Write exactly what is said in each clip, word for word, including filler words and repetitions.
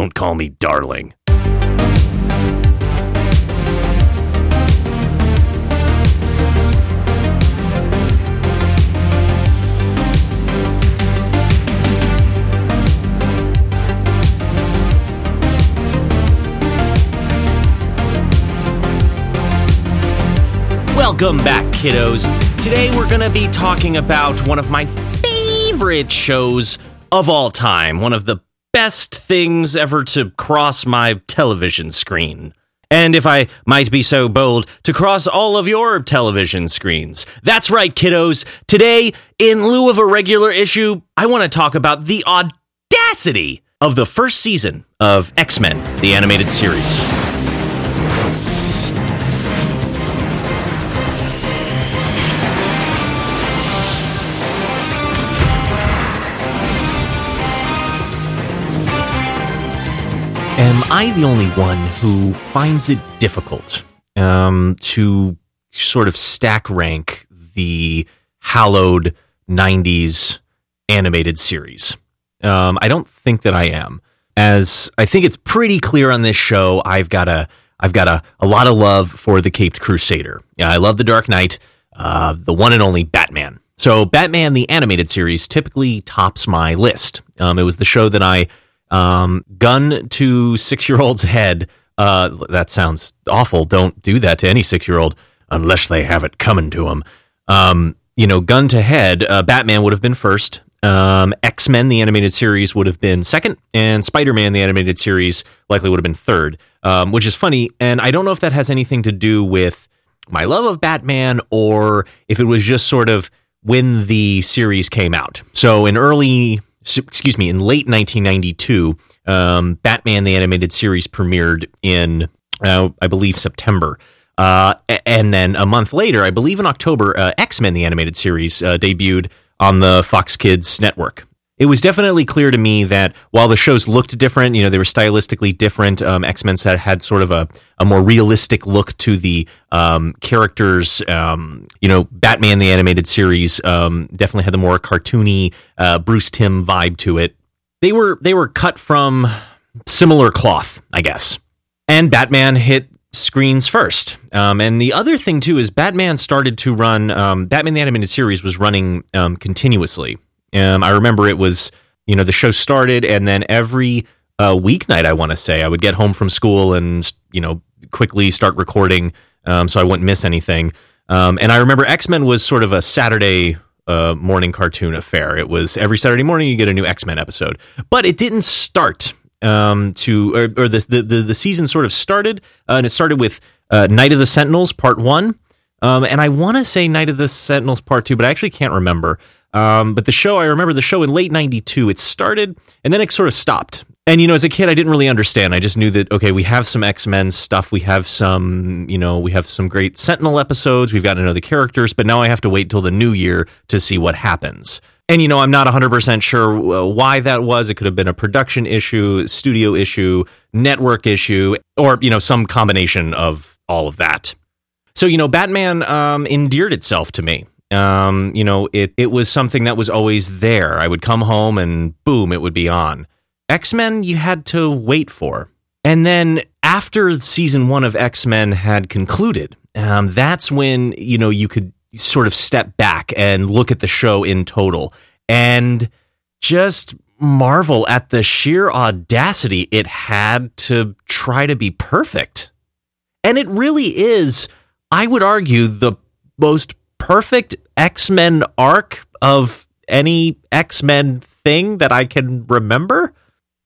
Don't call me darling. Welcome back, kiddos. Today we're going to be talking about one of my favorite shows of all time, one of the best things ever to cross my television screen. And if I might be so bold, to cross all of your television screens. That's right, kiddos. Today, in lieu of a regular issue, I want to talk about the audacity of the first season of X-Men, the animated series. Am I the only one who finds it difficult um, to sort of stack rank the hallowed nineties animated series? Um, I don't think that I am, as I think it's pretty clear on this show. I've got a, I've got a, a lot of love for the Caped Crusader. Yeah, I love the Dark Knight, uh, the one and only Batman. So Batman, the animated series, typically tops my list. Um, it was the show that I. Um, gun to six-year-old's head. Uh, that sounds awful. Don't do that to any six-year-old unless they have it coming to them. Um, you know, gun to head, uh, Batman would have been first. Um, X-Men, the animated series, would have been second. And Spider-Man, the animated series, likely would have been third, um, which is funny. And I don't know if that has anything to do with my love of Batman or if it was just sort of when the series came out. So in early... Excuse me, in late nineteen ninety-two, um, Batman, the animated series, premiered in, uh, I believe, September. Uh, and then a month later, I believe in October, uh, X-Men, the animated series, uh, debuted on the Fox Kids network. It was definitely clear to me that while the shows looked different, you know, they were stylistically different. Um, X-Men had, had sort of a, a more realistic look to the um, characters. Um, you know, Batman, the animated series, um, definitely had the more cartoony uh, Bruce Timm vibe to it. They were they were cut from similar cloth, I guess. And Batman hit screens first. Um, and the other thing, too, is Batman started to run. Um, Batman, the animated series was running um, continuously. Um, I remember it was, you know, the show started and then every uh, weeknight, I want to say, I would get home from school and, you know, quickly start recording um, so I wouldn't miss anything. Um, and I remember X-Men was sort of a Saturday uh, morning cartoon affair. It was every Saturday morning you get a new X-Men episode. But it didn't start um, to or, or the, the, the season sort of started uh, and it started with uh, Night of the Sentinels, part one. Um, and I want to say Night of the Sentinels, part two, but I actually can't remember. Um, but the show, I remember the show in late ninety-two, it started and then it sort of stopped. And, you know, as a kid, I didn't really understand. I just knew that, okay, we have some X-Men stuff. We have some, you know, we have some great Sentinel episodes. We've got to know the characters, but now I have to wait till the new year to see what happens. And, you know, I'm not one hundred percent sure why that was. It could have been a production issue, studio issue, network issue, or, you know, some combination of all of that. So, you know, Batman um, endeared itself to me. Um, you know, it, it was something that was always there. I would come home and boom, it would be on. X-Men, you had to wait for. And then after season one of X-Men had concluded, um, that's when, you know, you could sort of step back and look at the show in total and just marvel at the sheer audacity it had to try to be perfect. And it really is, I would argue, the most perfect X-Men arc of any X-Men thing that I can remember.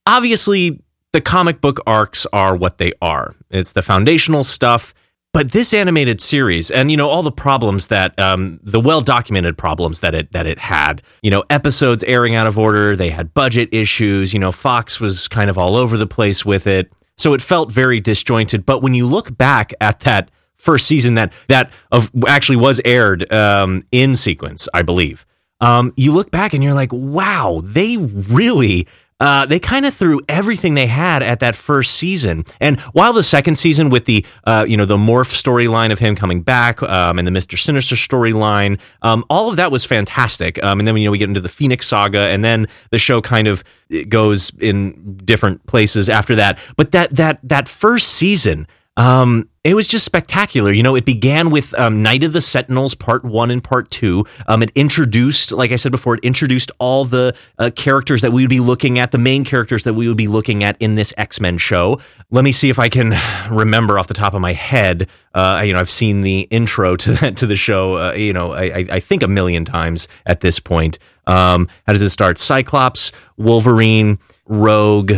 Obviously, the comic book arcs are what they are. It's the foundational stuff. But this animated series and, you know, all the problems that um, the well-documented problems that it that it had, you know, episodes airing out of order. They had budget issues. You know, Fox was kind of all over the place with it. So it felt very disjointed. But when you look back at that first season that that of actually was aired um, in sequence, I believe. Um, you look back and you're like, wow, they really Uh, they kind of threw everything they had at that first season. And while the second season with the, uh, you know, the Morph storyline of him coming back um, and the Mister Sinister storyline, um, all of that was fantastic. Um, and then, you know, we get into the Phoenix Saga, and then the show kind of goes in different places after that. But that that that first season, um, it was just spectacular. You know, it began with um, Night of the Sentinels Part One and Part Two. Um, it introduced, like I said before, it introduced all the uh, characters that we would be looking at, the main characters that we would be looking at in this X-Men show. Let me see if I can remember off the top of my head. Uh, you know, I've seen the intro to that, to the show. Uh, you know, I, I think a million times at this point. Um, how does it start? Cyclops, Wolverine, Rogue,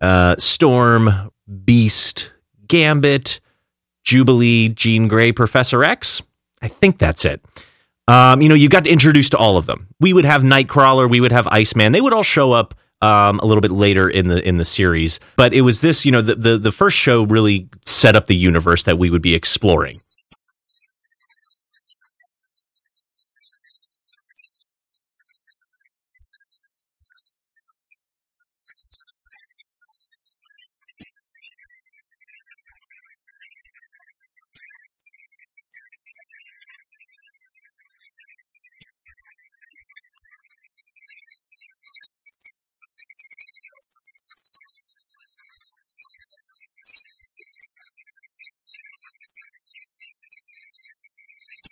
uh, Storm, Beast, Gambit, Jubilee, Jean Grey, Professor X. I think that's it. Um, you know, you got introduced to all of them. We would have Nightcrawler. We would have Iceman. They would all show up um, a little bit later in the in the series. But it was this, you know, the, the, the first show really set up the universe that we would be exploring.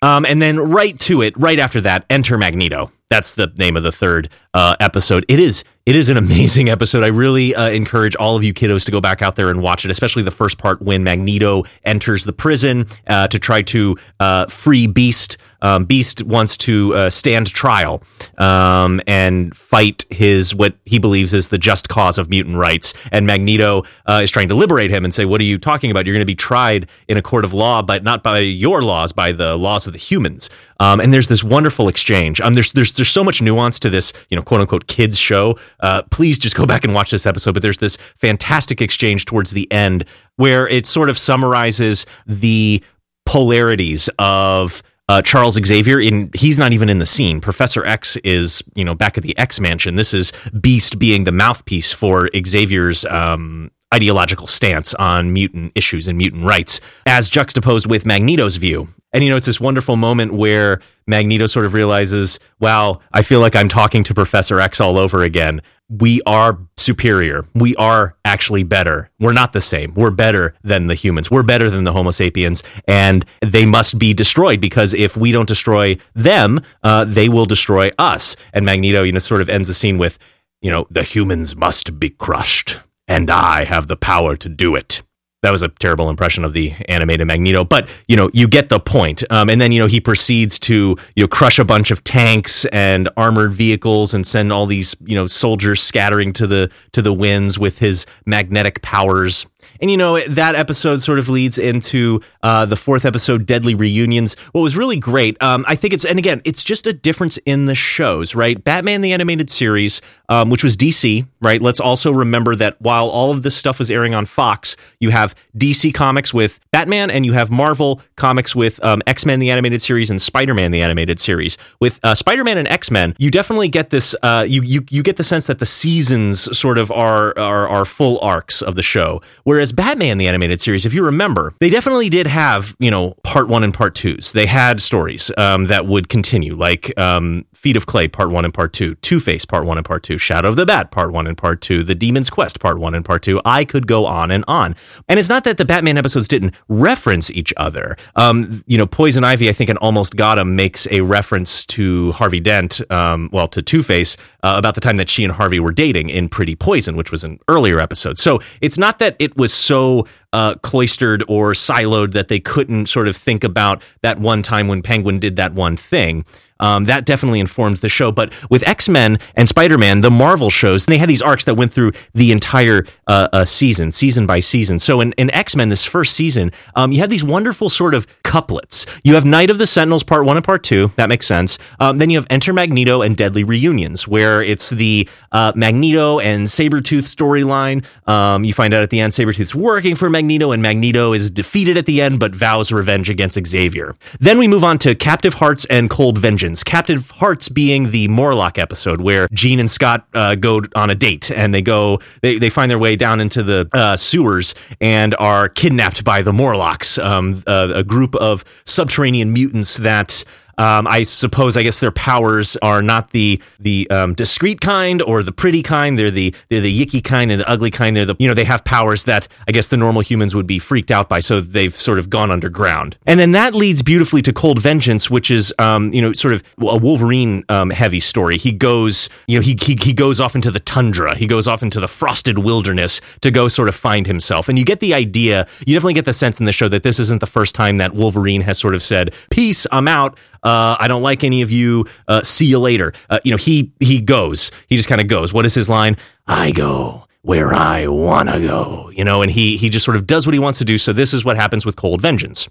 Um, and then right to it, right after that, Enter Magneto. That's the name of the third uh, episode. It is it is an amazing episode. I really uh, encourage all of you kiddos to go back out there and watch it, especially the first part when Magneto enters the prison uh, to try to uh, free Beast. Um, Beast wants to uh, stand trial um, and fight his what he believes is the just cause of mutant rights. And Magneto uh, is trying to liberate him and say, what are you talking about? You're going to be tried in a court of law, but not by your laws, by the laws of the humans. Um, and there's this wonderful exchange. Um, there's there's There's so much nuance to this, you know, quote unquote kids show. Uh, please just go back and watch this episode. But there's this fantastic exchange towards the end where it sort of summarizes the polarities of uh, Charles Xavier. In he's not even in the scene. Professor X is, you know, back at the X mansion. This is Beast being the mouthpiece for Xavier's um, ideological stance on mutant issues and mutant rights, as juxtaposed with Magneto's view. And, you know, it's this wonderful moment where Magneto sort of realizes, wow, I feel like I'm talking to Professor X all over again. We are superior. We are actually better. We're not the same. We're better than the humans. We're better than the Homo sapiens. And they must be destroyed, because if we don't destroy them, uh, they will destroy us. And Magneto, you know, sort of ends the scene with, you know, the humans must be crushed, and I have the power to do it. That was a terrible impression of the animated Magneto, but, you know, you get the point. Um, and then, you know, he proceeds to, you know, crush a bunch of tanks and armored vehicles and send all these, you know, soldiers scattering to the to the winds with his magnetic powers. And, you know, that episode sort of leads into uh, the fourth episode, Deadly Reunions. What was really great, um, I think it's, and again, it's just a difference in the shows, right? Batman the Animated Series, um, which was D C, right? Let's also remember that while all of this stuff was airing on Fox, you have D C Comics with Batman, and you have Marvel Comics with um, X-Men the Animated Series and Spider-Man the Animated Series. With uh, Spider-Man and X-Men, you definitely get this, uh, you, you you get the sense that the seasons sort of are, are, are full arcs of the show. Whereas Batman the Animated Series, if you remember, they definitely did have, you know, part one and part twos. They had stories um, that would continue, like um, Feet of Clay part one and part two, Two-Face part one and part two, Shadow of the Bat part one and part two, The Demon's Quest part one and part two. I could go on and on. And it's not that the Batman episodes didn't reference each other. Um, you know, Poison Ivy, I think, and Almost Got Him makes a reference to Harvey Dent, um, well, to Two-Face, uh, about the time that she and Harvey were dating in Pretty Poison, which was an earlier episode. So it's not that it was so uh, cloistered or siloed that they couldn't sort of think about that one time when Penguin did that one thing. Um, that definitely informed the show. But with X-Men and Spider-Man, the Marvel shows, they had these arcs that went through the entire uh, uh, season, season by season. So in, in X-Men, this first season, um, you have these wonderful sort of couplets. You have Night of the Sentinels Part one and Part two. That makes sense. Um, then you have Enter Magneto and Deadly Reunions, where it's the uh, Magneto and Sabretooth storyline. Um, you find out at the end Sabretooth's working for Magneto. Magneto, and Magneto is defeated at the end, but vows revenge against Xavier. Then we move on to Captive Hearts and Cold Vengeance. Captive Hearts being the Morlock episode where Jean and Scott uh, go on a date, and they go, they, they find their way down into the uh, sewers and are kidnapped by the Morlocks, um, a, a group of subterranean mutants that... Um, I suppose, I guess their powers are not the the um, discreet kind or the pretty kind. They're the they're the yicky kind and the ugly kind. They're the, you know, they have powers that I guess the normal humans would be freaked out by. So they've sort of gone underground. And then that leads beautifully to Cold Vengeance, which is, um, you know, sort of a Wolverine um, heavy story. He goes, you know, he, he he goes off into the tundra. He goes off into the frosted wilderness to go sort of find himself. And you get the idea. You definitely get the sense in the show that this isn't the first time that Wolverine has sort of said, "Peace, I'm out. Uh, I don't like any of you. Uh, see you later." Uh, you know, he he goes. He just kind of goes. What is his line? "I go where I want to go." You know, and he he just sort of does what he wants to do. So this is what happens with Cold Vengeance.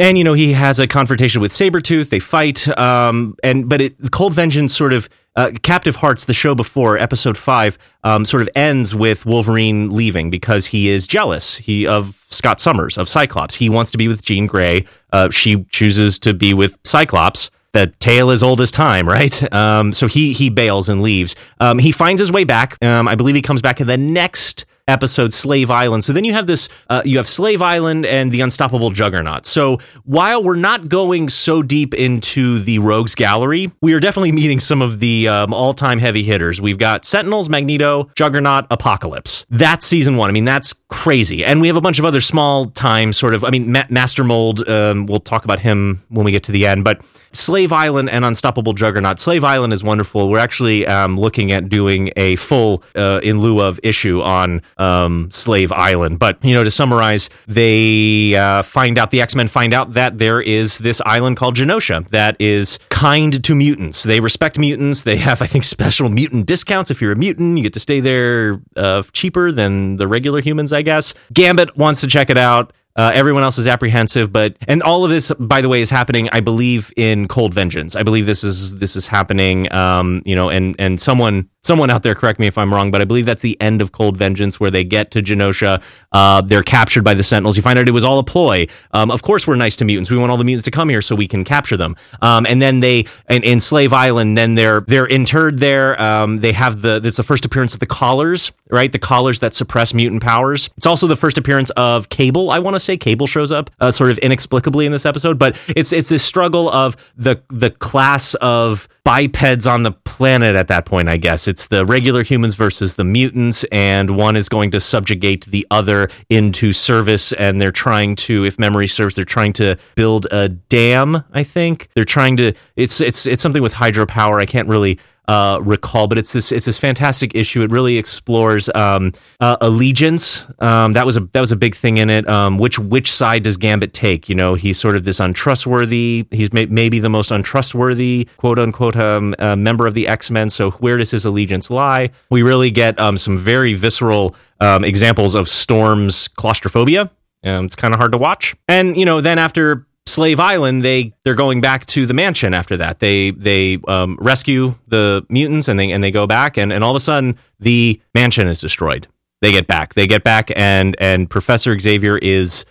And, you know, he has a confrontation with Sabretooth. They fight. Um, and but it, Cold Vengeance sort of uh, Captive Hearts, the show before episode five, um, sort of ends with Wolverine leaving because he is jealous. He of. Scott Summers of Cyclops. He wants to be with Jean Grey. Uh, she chooses to be with Cyclops. The tale is old as time, right? Um, so he he bails and leaves. Um, he finds his way back. Um, I believe he comes back in the next episode, Slave Island. So then you have this, uh, you have Slave Island and the Unstoppable Juggernaut. So while we're not going so deep into the Rogues Gallery, we are definitely meeting some of the um, all-time heavy hitters. We've got Sentinels, Magneto, Juggernaut, Apocalypse. That's season one. I mean, that's crazy. And we have a bunch of other small-time sort of, I mean, Ma- Master Mold, um, we'll talk about him when we get to the end, but Slave Island and Unstoppable Juggernaut. Slave Island is wonderful. We're actually um, looking at doing a full uh, in lieu of issue on um, Slave Island. But, you know, to summarize, they uh, find out, the X-Men find out that there is this island called Genosha that is kind to mutants. They respect mutants. They have, I think, special mutant discounts. If you're a mutant, you get to stay there uh, cheaper than the regular humans, I guess. Gambit wants to check it out. Uh, everyone else is apprehensive, but and all of this, by the way, is happening, I believe, in Cold Vengeance. I believe this is this is happening, um, you know, and and someone someone out there, correct me if I'm wrong, but I believe that's the end of Cold Vengeance where they get to Genosha. Uh, they're captured by the Sentinels. You find out it was all a ploy. Um, of course, we're nice to mutants. We want all the mutants to come here so we can capture them. Um, and then they in, in Slave Island, then they're they're interred there. Um, they have the it's the first appearance of the collars, right? The collars that suppress mutant powers. It's also the first appearance of Cable. I want to. Say Cable shows up uh, sort of inexplicably in this episode, but it's it's this struggle of the the class of bipeds on the planet at that point, I guess. It's the regular humans versus the mutants, and one is going to subjugate the other into service, and they're trying to, if memory serves, they're trying to build a dam, I think. They're trying to, it's it's it's something with hydropower. I can't really Uh, recall, but it's this it's this fantastic issue. It really explores um, uh, allegiance. Um, that was a that was a big thing in it. Um, which which side does Gambit take? You know, he's sort of this untrustworthy. He's may, maybe the most untrustworthy, quote unquote, um, uh, member of the X-Men. So where does his allegiance lie? We really get um, some very visceral um, examples of Storm's claustrophobia. Um, it's kind of hard to watch. And you know, then after Slave Island, they they're going back to the mansion after that. They they um, rescue the mutants and they and they go back and, and all of a sudden the mansion is destroyed. They get back. They get back and and Professor Xavier is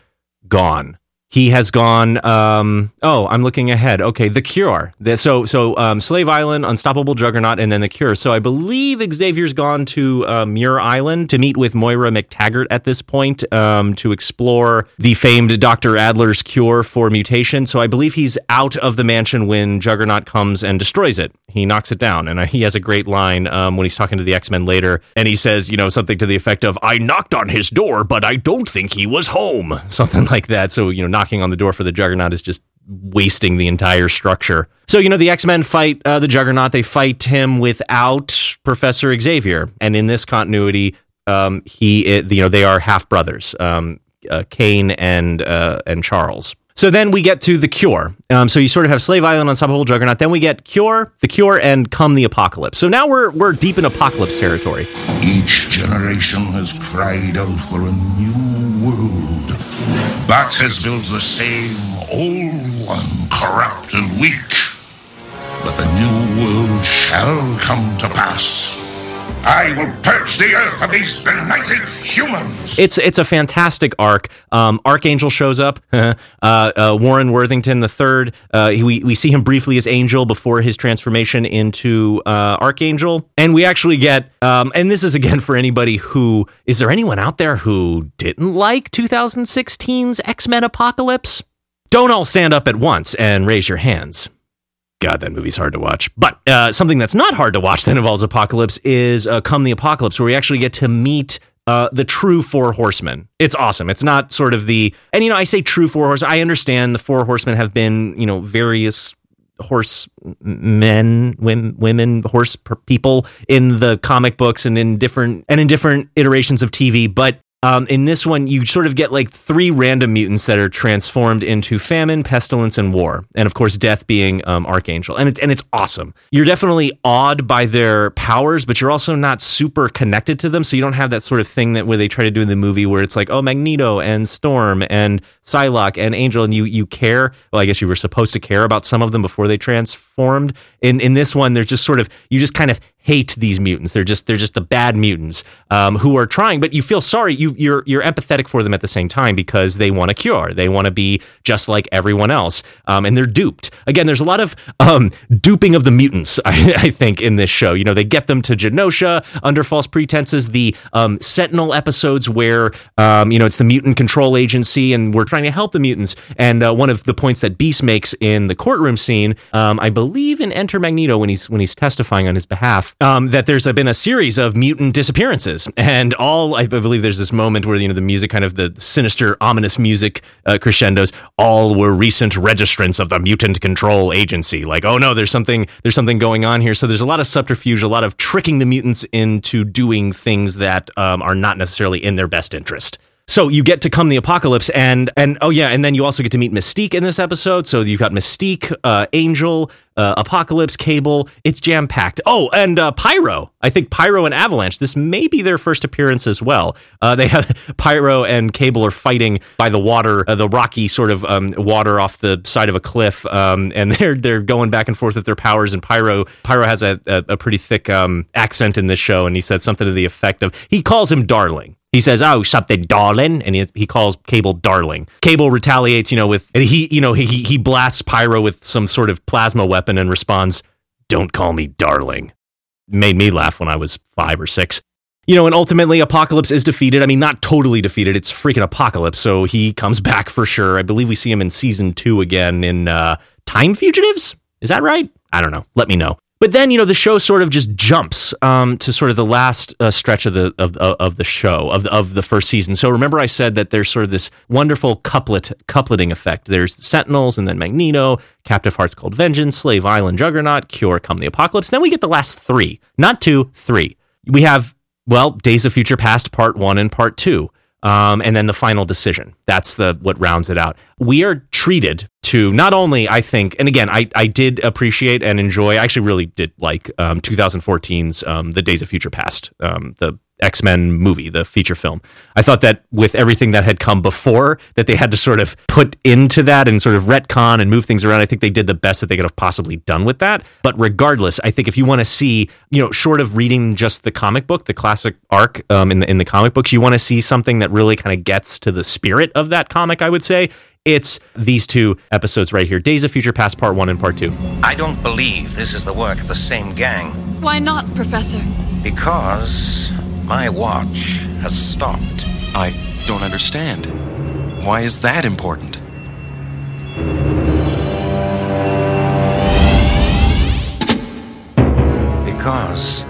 gone. He has gone. Um, oh, I'm looking ahead. Okay, The Cure. The, so so um, Slave Island, Unstoppable Juggernaut, and then The Cure. So I believe Xavier's gone to uh, Muir Island to meet with Moira McTaggart at this point um, to explore the famed Doctor Adler's cure for mutation. So I believe he's out of the mansion when Juggernaut comes and destroys it. He knocks it down, and he has a great line um, when he's talking to the X-Men later, and he says, you know, something to the effect of, "I knocked on his door, but I don't think he was home," something like that. So, you know, knocking on the door for the Juggernaut is just wasting the entire structure. So, you know, the X-Men fight uh, the Juggernaut. They fight him without Professor Xavier. And in this continuity, um, he, you know, they are half brothers, um, uh, Kane and uh, and Charles. So then we get to The Cure. Um, so you sort of have Slave Island, Unstoppable Juggernaut. Then we get Cure, The Cure, and Come the Apocalypse. So now we're we're deep in Apocalypse territory. Each generation has cried out for a new world. But has built the same old one, corrupt and weak. But the new world shall come to pass. I will purge the earth of these benighted humans. It's it's a fantastic arc. Um, Archangel shows up. uh, uh, Warren Worthington the third. Uh, we we see him briefly as Angel before his transformation into uh, Archangel, and we actually get. Um, and this is again for anybody who is there anyone out there who didn't like twenty sixteen's X-Men Apocalypse? Don't all stand up at once and raise your hands. God, that movie's hard to watch. But uh, something that's not hard to watch that involves Apocalypse is uh, Come the Apocalypse, where we actually get to meet uh, the true Four Horsemen. It's awesome. It's not sort of the... And, you know, I say true Four Horsemen. I understand the Four Horsemen have been, you know, various horse men, women, women horse people in the comic books and in different and in different iterations of T V. But um, in this one, you sort of get like three random mutants that are transformed into famine, pestilence, and war. And of course, death being um, Archangel. And it's, and it's awesome. You're definitely awed by their powers, but you're also not super connected to them. So you don't have that sort of thing that where they try to do in the movie where it's like, oh, Magneto and Storm and Psylocke and Angel. And you, you care. Well, I guess you were supposed to care about some of them before they transformed. In, in this one, they're just sort of, you just kind of hate these mutants. They're just they're just the bad mutants um, who are trying, but you feel sorry. You you're you're empathetic for them at the same time because they want a cure. They want to be just like everyone else, um, and they're duped. Again, there's a lot of um, duping of the mutants. I, I think in this show, you know, they get them to Genosha under false pretenses. The um, Sentinel episodes where um, you know it's the mutant control agency, and we're trying to help the mutants. And uh, one of the points that Beast makes in the courtroom scene, um, I believe in Enter Magneto when he's when he's testifying on his behalf. Um, that there's been a series of mutant disappearances, and all I believe there's this moment where you know the music, kind of the sinister, ominous music uh, crescendos. All were recent registrants of the mutant control agency. Like, oh no, there's something, there's something going on here. So there's a lot of subterfuge, a lot of tricking the mutants into doing things that um, are not necessarily in their best interest. So you get to Come the Apocalypse, and and oh yeah, and then you also get to meet Mystique in this episode. So you've got Mystique, uh, Angel, uh, Apocalypse, Cable. It's jam packed. Oh, and uh, Pyro. I think Pyro and Avalanche. This may be their first appearance as well. Uh, they have Pyro and Cable are fighting by the water, uh, the rocky sort of um, water off the side of a cliff, um, and they're they're going back and forth with their powers. And Pyro Pyro has a a, a pretty thick um, accent in this show, and he said something to the effect of he calls him darling. He says, "Oh, something, darling," and he, he calls Cable darling. Cable retaliates, you know, with and he, you know, he he blasts Pyro with some sort of plasma weapon and responds, "Don't call me darling." Made me laugh when I was five or six. You know, and ultimately Apocalypse is defeated. I mean, not totally defeated. It's freaking Apocalypse, so he comes back for sure. I believe we see him in season two again in uh, Time Fugitives. Is that right? I don't know. Let me know. But then, you know, the show sort of just jumps um, to sort of the last uh, stretch of the of, of the show, of the, of the first season. So remember I said that there's sort of this wonderful couplet coupleting effect. There's Sentinels and then Magneto, Captive Hearts, Cold Vengeance, Slave Island, Juggernaut, Cure, Come the Apocalypse. Then we get the last three, not two, three. We have, well, Days of Future Past, Part one and Part two. Um, and then the Final Decision. That's the what rounds it out. We are treated to not only, I think, and again, I, I did appreciate and enjoy, I actually really did like um, twenty fourteen's um, The Days of Future Past, um, the X-Men movie, the feature film. I thought that with everything that had come before, that they had to sort of put into that and sort of retcon and move things around. I think they did the best that they could have possibly done with that. But regardless, I think if you want to see, you know, short of reading just the comic book, the classic arc um, in the in the comic books, you want to see something that really kind of gets to the spirit of that comic, I would say. It's these two episodes right here, Days of Future Past Part one and Part two. I don't believe this is the work of the same gang. Why not, Professor? Because... my watch has stopped. I don't understand. Why is that important? Because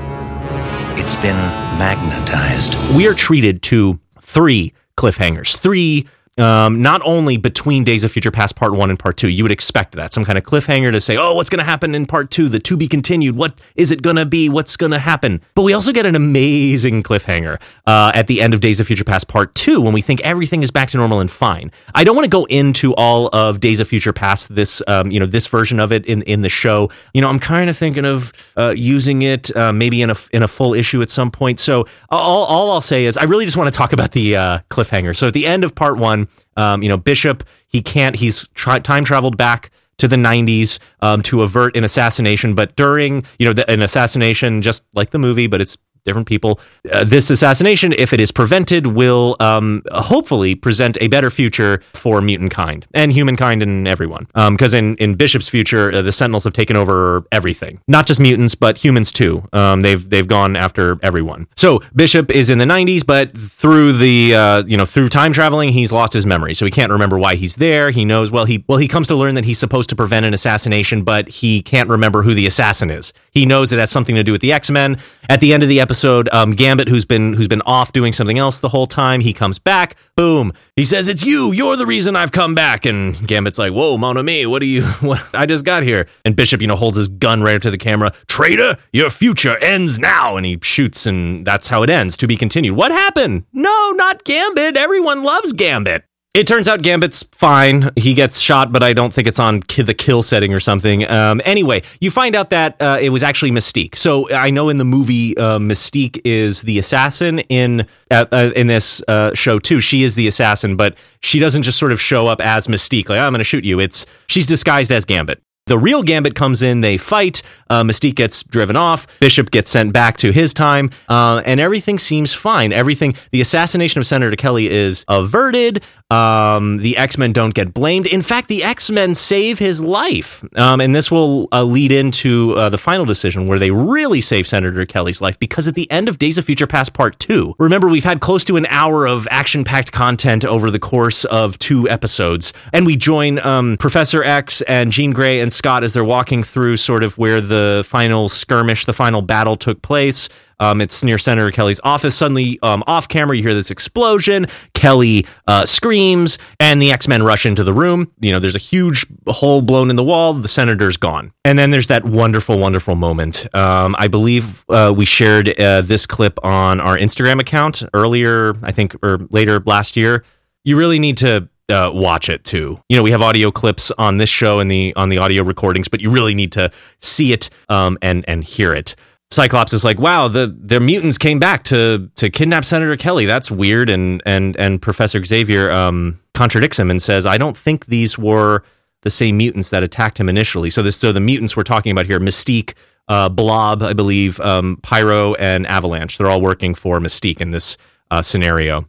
it's been magnetized. We are treated to three cliffhangers. Three, um, not only between Days of Future Past Part one and Part two. You would expect that. Some kind of cliffhanger to say, oh, what's going to happen in Part two? The to be continued. What is it going to be? What's going to happen? But we also get an amazing cliffhanger uh, at the end of Days of Future Past Part two when we think everything is back to normal and fine. I don't want to go into all of Days of Future Past, this um, you know, this version of it in, in the show. You know, I'm kind of thinking of uh, using it uh, maybe in a in a full issue at some point. So all, all I'll say is I really just want to talk about the uh, cliffhanger. So at the end of Part one, Um, you know, Bishop, he can't, he's tri- time traveled back to the nineties um, to avert an assassination. But during, you know, the, an assassination, just like the movie, but it's different people. Uh, this assassination, if it is prevented, will um, hopefully present a better future for mutant kind and humankind and everyone. Because um, in, in Bishop's future, uh, the Sentinels have taken over everything. Not just mutants, but humans too. Um, they've they've gone after everyone. So Bishop is in the nineties, but through the uh, you know through time traveling, he's lost his memory, so he can't remember why he's there. He knows well he well he comes to learn that he's supposed to prevent an assassination, but he can't remember who the assassin is. He knows it has something to do with the X-Men. At the end of the episode, um, Gambit, who's been who's been off doing something else the whole time, he comes back. Boom! He says, "It's you. You're the reason I've come back." And Gambit's like, "Whoa, mon ami, what are you? What, I just got here." And Bishop, you know, holds his gun right up to the camera. "Traitor, your future ends now." And he shoots, and that's how it ends. To be continued. What happened? No, not Gambit. Everyone loves Gambit. It turns out Gambit's fine. He gets shot, but I don't think it's on ki- the kill setting or something. Um, anyway, you find out that uh, it was actually Mystique. So I know in the movie, uh, Mystique is the assassin. In uh, uh, in this uh, show too, she is the assassin, but she doesn't just sort of show up as Mystique, like, "Oh, I'm going to shoot you." It's she's disguised as Gambit. The real Gambit comes in, they fight, uh, Mystique gets driven off, Bishop gets sent back to his time, uh, and everything seems fine. Everything, the assassination of Senator Kelly is averted, um, the X-Men don't get blamed. In fact, the X-Men save his life, um, and this will uh, lead into uh, the final decision where they really save Senator Kelly's life, because at the end of Days of Future Past Part two, remember, we've had close to an hour of action-packed content over the course of two episodes, and we join um, Professor X and Jean Grey and Scott as they're walking through sort of where the final skirmish, the final battle took place. Um, it's near Senator Kelly's office. Suddenly, um, off camera, you hear this explosion. Kelly uh, screams, and the X-Men rush into the room. You know, there's a huge hole blown in the wall. The Senator's gone. And then there's that wonderful, wonderful moment. Um, I believe uh, we shared uh, this clip on our Instagram account earlier, I think, or later last year. You really need to Uh, watch it too. You know, we have audio clips on this show and the on the audio recordings, but you really need to see it um, and and hear it. Cyclops is like, "Wow, the their mutants came back to to kidnap Senator Kelly. That's weird." And and and Professor Xavier um, contradicts him and says, "I don't think these were the same mutants that attacked him initially." So this so the mutants we're talking about here, Mystique, uh, Blob, I believe, um, Pyro, and Avalanche. They're all working for Mystique in this uh, scenario.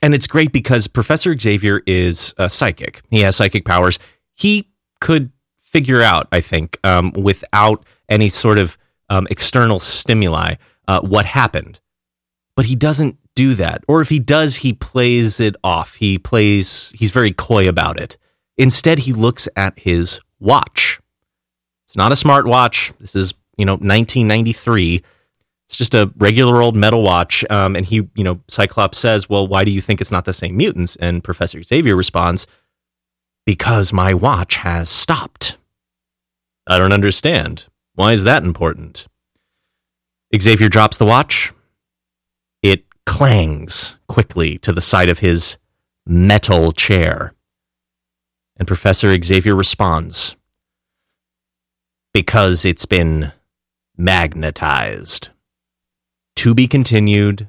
And it's great because Professor Xavier is uh, psychic. He has psychic powers. He could figure out, I think, um, without any sort of um, external stimuli, uh, what happened. But he doesn't do that. Or if he does, he plays it off. He plays, he's very coy about it. Instead, he looks at his watch. It's not a smart watch. This is, you know, nineteen ninety-three. It's just a regular old metal watch. Um, and he, you know, Cyclops says, "Well, why do you think it's not the same mutants?" And Professor Xavier responds, "Because my watch has stopped." "I don't understand. Why is that important?" Xavier drops the watch. It clangs quickly to the side of his metal chair. And Professor Xavier responds, "Because it's been magnetized." To be continued.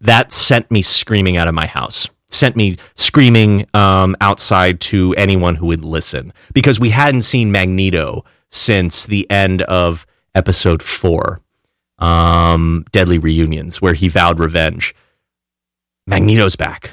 That sent me screaming out of my house. Sent me screaming um, outside to anyone who would listen. Because we hadn't seen Magneto since the end of episode four. Um, Deadly Reunions, where he vowed revenge. Magneto's back.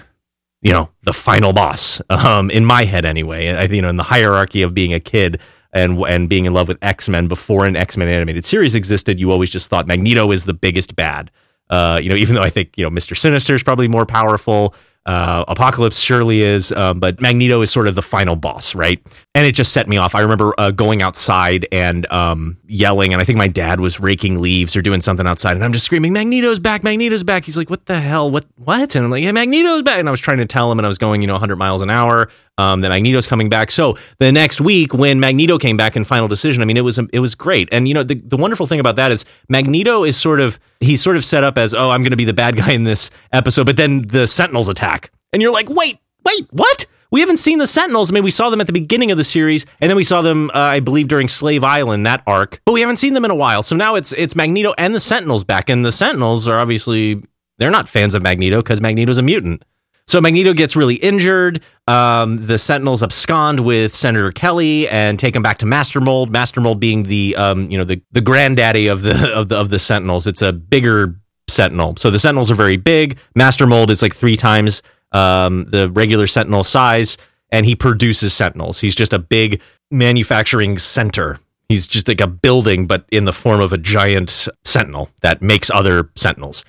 You know, the final boss. Um, in my head, anyway. I, you know, in the hierarchy of being a kid, and and being in love with X-Men before an X-Men animated series existed, you always just thought Magneto is the biggest bad. Uh, you know, even though I think, you know, Mister Sinister is probably more powerful. Uh, Apocalypse surely is, um, but Magneto is sort of the final boss, right? And it just set me off. I remember uh, going outside and um, yelling, and I think my dad was raking leaves or doing something outside, and I'm just screaming, "Magneto's back, Magneto's back." He's like, "What the hell? What? What?" And I'm like, "Yeah, Magneto's back." And I was trying to tell him, and I was going, you know, one hundred miles an hour, um, that Magneto's coming back. So the next week when Magneto came back in Final Decision, I mean, it was it was great. And, you know, the, the wonderful thing about that is Magneto is sort of, he's sort of set up as, "Oh, I'm going to be the bad guy in this episode," but then the Sentinels attack. And you're like, wait, wait, what? We haven't seen the Sentinels. I mean, we saw them at the beginning of the series, and then we saw them, uh, I believe, during Slave Island, that arc. But we haven't seen them in a while. So now it's it's Magneto and the Sentinels back. And the Sentinels are obviously, they're not fans of Magneto because Magneto's a mutant. So Magneto gets really injured. Um, the Sentinels abscond with Senator Kelly and take him back to Master Mold. Master Mold being the um, you know the the granddaddy of the of the of the Sentinels. It's a bigger Sentinel. So the Sentinels are very big. Master Mold is like three times um, the regular Sentinel size, and he produces Sentinels. He's just a big manufacturing center. He's just like a building, but in the form of a giant Sentinel that makes other Sentinels.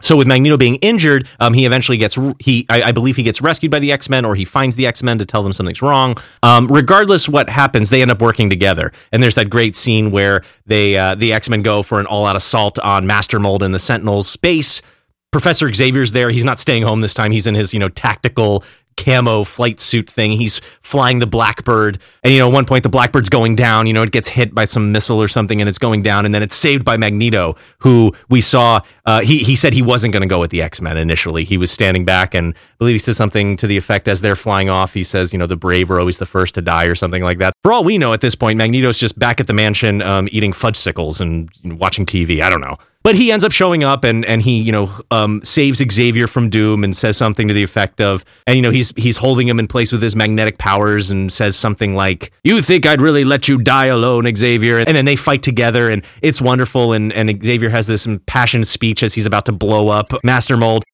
So with Magneto being injured, um, he eventually gets, he I, I believe he gets rescued by the X-Men, or he finds the X-Men to tell them something's wrong. Um, regardless what happens, they end up working together. And there's that great scene where they uh, the X-Men go for an all-out assault on Master Mold and the Sentinel's base. Professor Xavier's there. He's not staying home this time. He's in his, you know, tactical camo flight suit thing. He's flying the Blackbird. And, you know, at one point the Blackbird's going down, you know, it gets hit by some missile or something and it's going down. And then it's saved by Magneto, who we saw, uh, he, he said he wasn't going to go with the X-Men initially. He was standing back, and I believe he said something to the effect as they're flying off. He says, you know, the brave are always the first to die or something like that. For all we know at this point, Magneto's just back at the mansion, um, eating fudgesicles and watching T V. I don't know. But he ends up showing up, and and he, you know, um, saves Xavier from doom and says something to the effect of, and, you know, he's he's holding him in place with his magnetic powers and says something like, you think I'd really let you die alone, Xavier? And then they fight together, and it's wonderful. And, and Xavier has this impassioned speech as he's about to blow up Master Mold.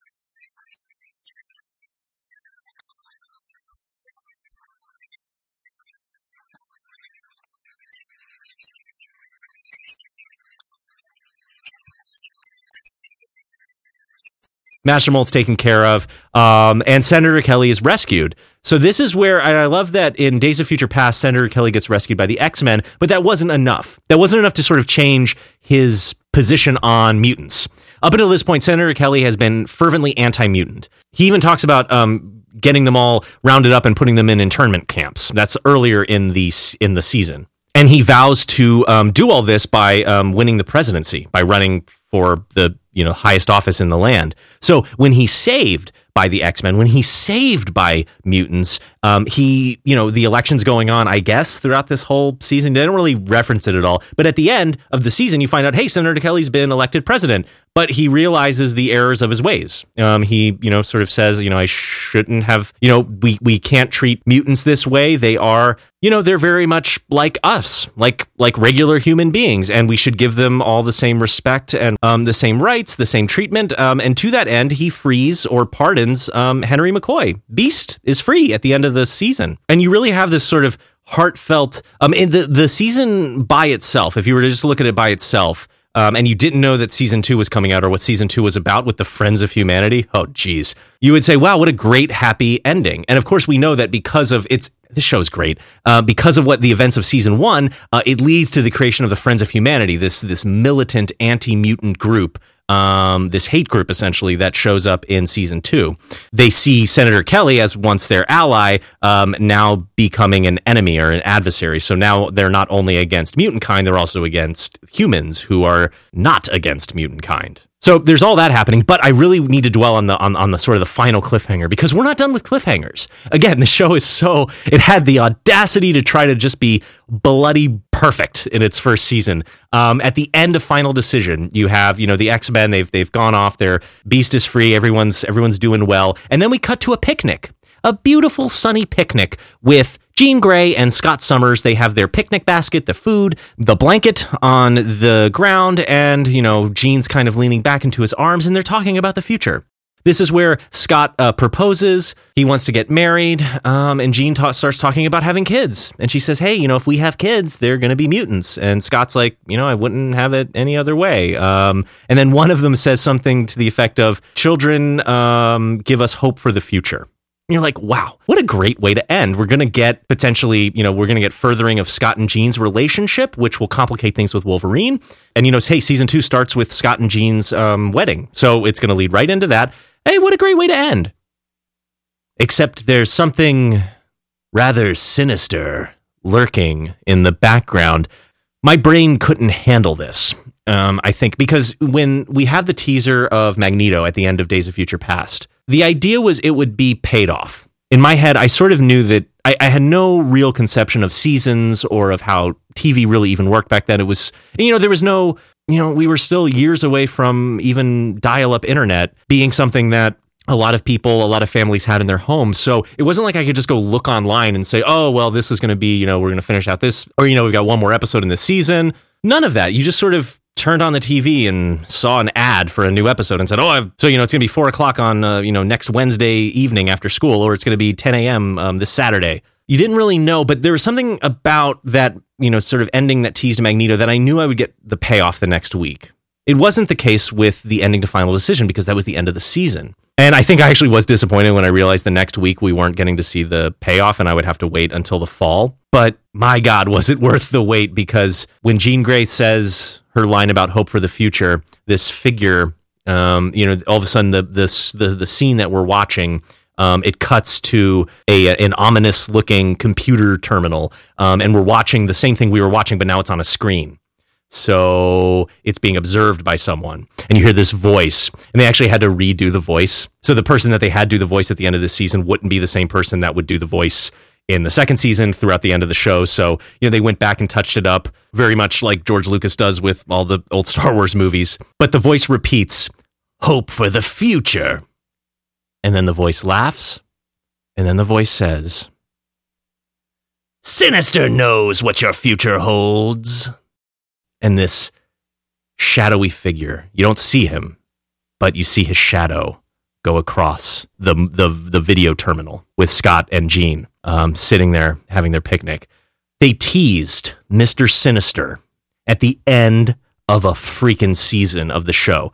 Master Mold's taken care of, um, and Senator Kelly is rescued. So this is where, and I love that in Days of Future Past, Senator Kelly gets rescued by the X-Men, but that wasn't enough. That wasn't enough to sort of change his position on mutants. Up until this point, Senator Kelly has been fervently anti-mutant. He even talks about um, getting them all rounded up and putting them in internment camps. That's earlier in the in the season. And he vows to um, do all this by um, winning the presidency, by running for the you know, highest office in the land. So when he's saved by the X-Men, when he's saved by mutants, um, he, you know, the election's going on, I guess, throughout this whole season. They don't really reference it at all. But at the end of the season, you find out, hey, Senator Kelly's been elected president, but he realizes the errors of his ways. Um, he, you know, sort of says, you know, I shouldn't have, you know, we, we can't treat mutants this way. They are, you know, they're very much like us, like, like regular human beings, and we should give them all the same respect and um, the same rights, the same treatment. Um, and to that end, he frees or pardons um, Henry McCoy. Beast is free at the end of the season. And you really have this sort of heartfelt, um, in the, the season by itself, if you were to just look at it by itself, Um, and you didn't know that season two was coming out or what season two was about with the Friends of Humanity. Oh, geez. You would say, wow, what a great happy ending. And of course, we know that because of its, this show's great, uh, because of what the events of season one, uh, it leads to the creation of the Friends of Humanity, this, this militant anti-mutant group, um, this hate group, essentially, that shows up in season two. They see Senator Kelly as once their ally, um, now becoming an enemy or an adversary. So now they're not only against mutant kind, they're also against humans who are not against mutant kind. So there's all that happening, but I really need to dwell on the on, on the sort of the final cliffhanger, because we're not done with cliffhangers. Again, the show is so, it had the audacity to try to just be bloody perfect in its first season. Um, at the end of Final Decision, you have, you know, the X-Men, they've they've gone off, their Beast is free, everyone's everyone's doing well. And then we cut to a picnic, a beautiful sunny picnic with Jean Grey and Scott Summers. They have their picnic basket, the food, the blanket on the ground, and, you know, Jean's kind of leaning back into his arms, and they're talking about the future. This is where Scott uh, proposes. He wants to get married, um, and Jean ta- starts talking about having kids. And she says, hey, you know, if we have kids, they're going to be mutants. And Scott's like, you know, I wouldn't have it any other way. Um, and then one of them says something to the effect of, children um, give us hope for the future. And you're like, wow, what a great way to end. We're going to get potentially, you know, we're going to get furthering of Scott and Jean's relationship, which will complicate things with Wolverine. And, you know, hey, season two starts with Scott and Jean's um, wedding. So it's going to lead right into that. Hey, what a great way to end. Except there's something rather sinister lurking in the background. My brain couldn't handle this, um, I think, because when we had the teaser of Magneto at the end of Days of Future Past, the idea was it would be paid off. In my head, I sort of knew that I, I had no real conception of seasons or of how T V really even worked back then. It was, you know, there was no, you know, we were still years away from even dial-up internet being something that a lot of people, a lot of families had in their homes. So it wasn't like I could just go look online and say, oh, well, this is going to be, you know, we're going to finish out this, or, you know, we've got one more episode in this season. None of that. You just sort of turned on the T V and saw an ad for a new episode and said, oh, I've, so, you know, it's going to be four o'clock on, uh, you know, next Wednesday evening after school, or it's going to be ten a.m. Um, this Saturday. You didn't really know, but there was something about that, you know, sort of ending that teased Magneto that I knew I would get the payoff the next week. It wasn't the case with the ending to Final Decision, because that was the end of the season. And I think I actually was disappointed when I realized the next week we weren't getting to see the payoff and I would have to wait until the fall. But my God, was it worth the wait? Because when Jean Grey says her line about hope for the future, this figure, um, you know, all of a sudden the the the, the scene that we're watching, Um, it cuts to a an ominous looking computer terminal, um, and we're watching the same thing we were watching, but now it's on a screen. So it's being observed by someone, and you hear this voice, and they actually had to redo the voice. So the person that they had do the voice at the end of the season wouldn't be the same person that would do the voice in the second season throughout the end of the show. So, you know, they went back and touched it up very much like George Lucas does with all the old Star Wars movies. But the voice repeats, hope for the future. And then the voice laughs, and then the voice says, Sinister knows what your future holds. And this shadowy figure, you don't see him, but you see his shadow go across the the, the video terminal with Scott and Jean um, sitting there having their picnic. They teased Mister Sinister at the end of a freaking season of the show.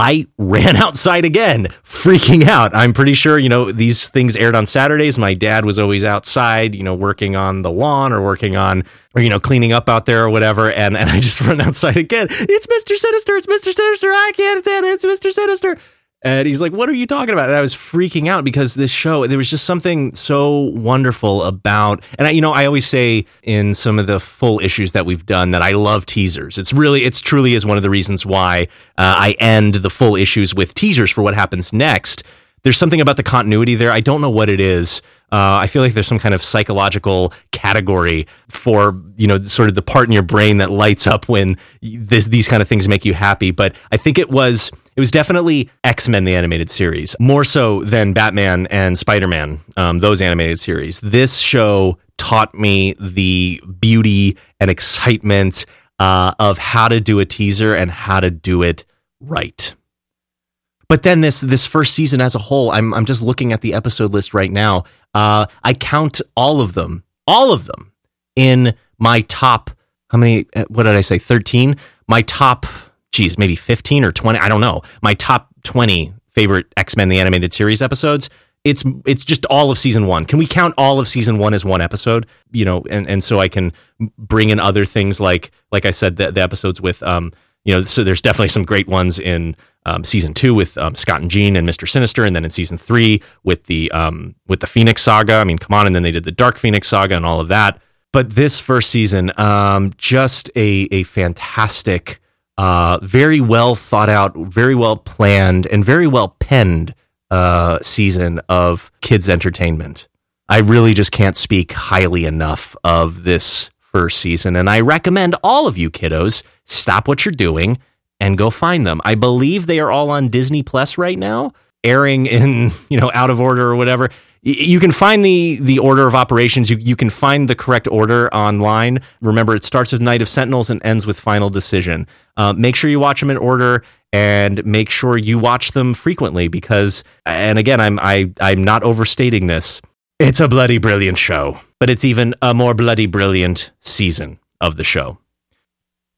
I ran outside again, freaking out. I'm pretty sure, you know, these things aired on Saturdays. My dad was always outside, you know, working on the lawn or working on, or, you know, cleaning up out there or whatever. And, and I just run outside again. It's Mister Sinister. It's Mister Sinister. I can't stand it. It's Mister Sinister. And he's like, what are you talking about? And I was freaking out because this show, there was just something so wonderful about, and I, you know, I always say in some of the full issues that we've done that I love teasers. It's really, it's truly is one of the reasons why uh, I end the full issues with teasers for what happens next. There's something about the continuity there. I don't know what it is. Uh, I feel like there's some kind of psychological category for, you know, sort of the part in your brain that lights up when this, these kind of things make you happy. But I think it was it was definitely X-Men, the animated series, more so than Batman and Spider-Man, um, those animated series. This show taught me the beauty and excitement uh, of how to do a teaser and how to do it right. But then this this first season as a whole, I'm I'm just looking at the episode list right now. Uh, I count all of them, all of them in my top, how many, what did I say, thirteen? My top, geez, maybe fifteen or twenty, I don't know. My top twenty favorite X-Men, the animated series episodes. It's it's just all of season one. Can we count all of season one as one episode? You know, and, and so I can bring in other things like, like I said, the, the episodes with, um, you know, so there's definitely some great ones in Um, season two with um, Scott and Jean and Mister Sinister, and then in season three with the um, with the Phoenix Saga. I mean, come on, and then they did the Dark Phoenix Saga and all of that. But this first season, um, just a a fantastic, uh, very well thought out, very well planned, and very well penned uh, season of kids' entertainment. I really just can't speak highly enough of this first season, and I recommend all of you kiddos stop what you're doing and go find them. I believe they are all on Disney Plus right now, airing in, you know, out of order or whatever. You can find the the order of operations. You you can find the correct order online. Remember, it starts with Night of Sentinels and ends with Final Decision. Uh, make sure you watch them in order, and make sure you watch them frequently because, and again, I'm I I'm not overstating this. It's a bloody brilliant show, but it's even a more bloody brilliant season of the show.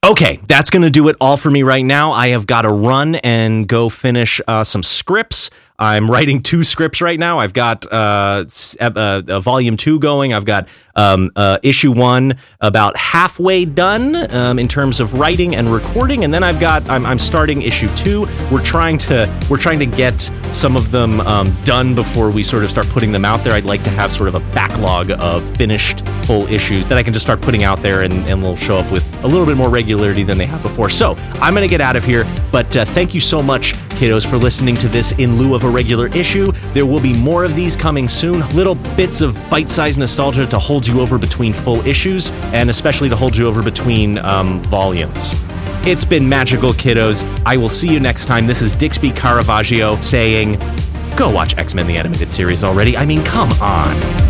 Okay, that's going to do it all for me right now. I have got to run and go finish uh, some scripts. I'm writing two scripts right now. I've got uh, a, a volume two going. I've got um, uh, issue one about halfway done um, in terms of writing and recording, and then I've got I'm, I'm starting issue two. We're trying to we're trying to get some of them um, done before we sort of start putting them out there. I'd like to have sort of a backlog of finished full issues that I can just start putting out there, and, and they'll show up with a little bit more regularity than they have before. So I'm going to get out of here, but uh, thank you so much, kiddos, for listening to this in lieu of a regular issue. There will be more of these coming soon. Little bits of bite-sized nostalgia to hold you over between full issues, and especially to hold you over between um, volumes. It's been magical, kiddos. I will see you next time. This is Dixby Caravaggio saying Go watch X-Men the Animated Series already. I mean, come on.